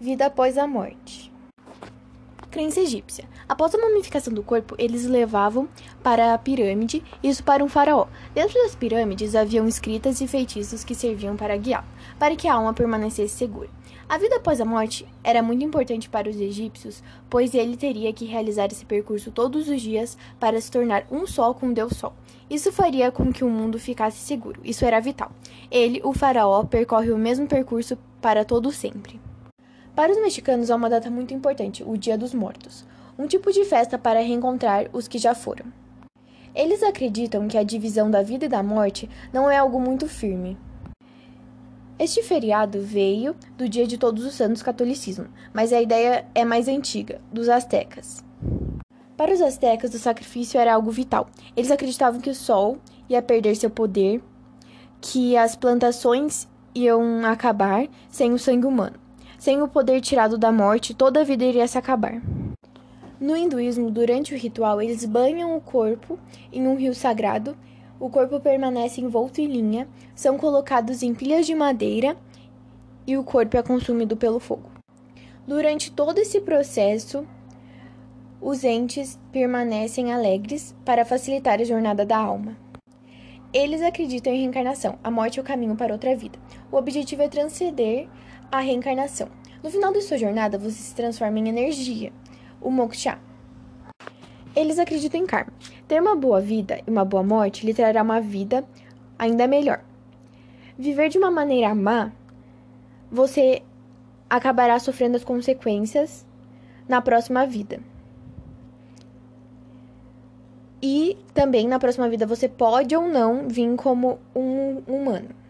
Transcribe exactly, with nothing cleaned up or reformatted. Vida após a morte. Crença egípcia. Após a mumificação do corpo, eles levavam para a pirâmide, isso para um faraó. Dentro das pirâmides haviam escritas e feitiços que serviam para guiar, para que a alma permanecesse segura. A vida após a morte era muito importante para os egípcios, pois ele teria que realizar esse percurso todos os dias para se tornar um só com Deus Sol. Isso faria com que o mundo ficasse seguro, isso era vital. Ele, o faraó, percorre o mesmo percurso para todo sempre. Para os mexicanos há uma data muito importante, o Dia dos Mortos, um tipo de festa para reencontrar os que já foram. Eles acreditam que a divisão da vida e da morte não é algo muito firme. Este feriado veio do Dia de Todos os Santos catolicismo, mas a ideia é mais antiga, dos astecas. Para os astecas, o sacrifício era algo vital. Eles acreditavam que o sol ia perder seu poder, que as plantações iam acabar sem o sangue humano. Sem o poder tirado da morte, toda a vida iria se acabar. No hinduísmo, durante o ritual, eles banham o corpo em um rio sagrado, o corpo permanece envolto em linha, são colocados em pilhas de madeira e o corpo é consumido pelo fogo. Durante todo esse processo, os entes permanecem alegres para facilitar a jornada da alma. Eles acreditam em reencarnação, a morte é o caminho para outra vida. O objetivo é transcender a reencarnação. No final da sua jornada, você se transforma em energia, o moksha. Eles acreditam em karma. Ter uma boa vida e uma boa morte lhe trará uma vida ainda melhor. Viver de uma maneira má, você acabará sofrendo as consequências na próxima vida. E também na próxima vida você pode ou não vir como um humano.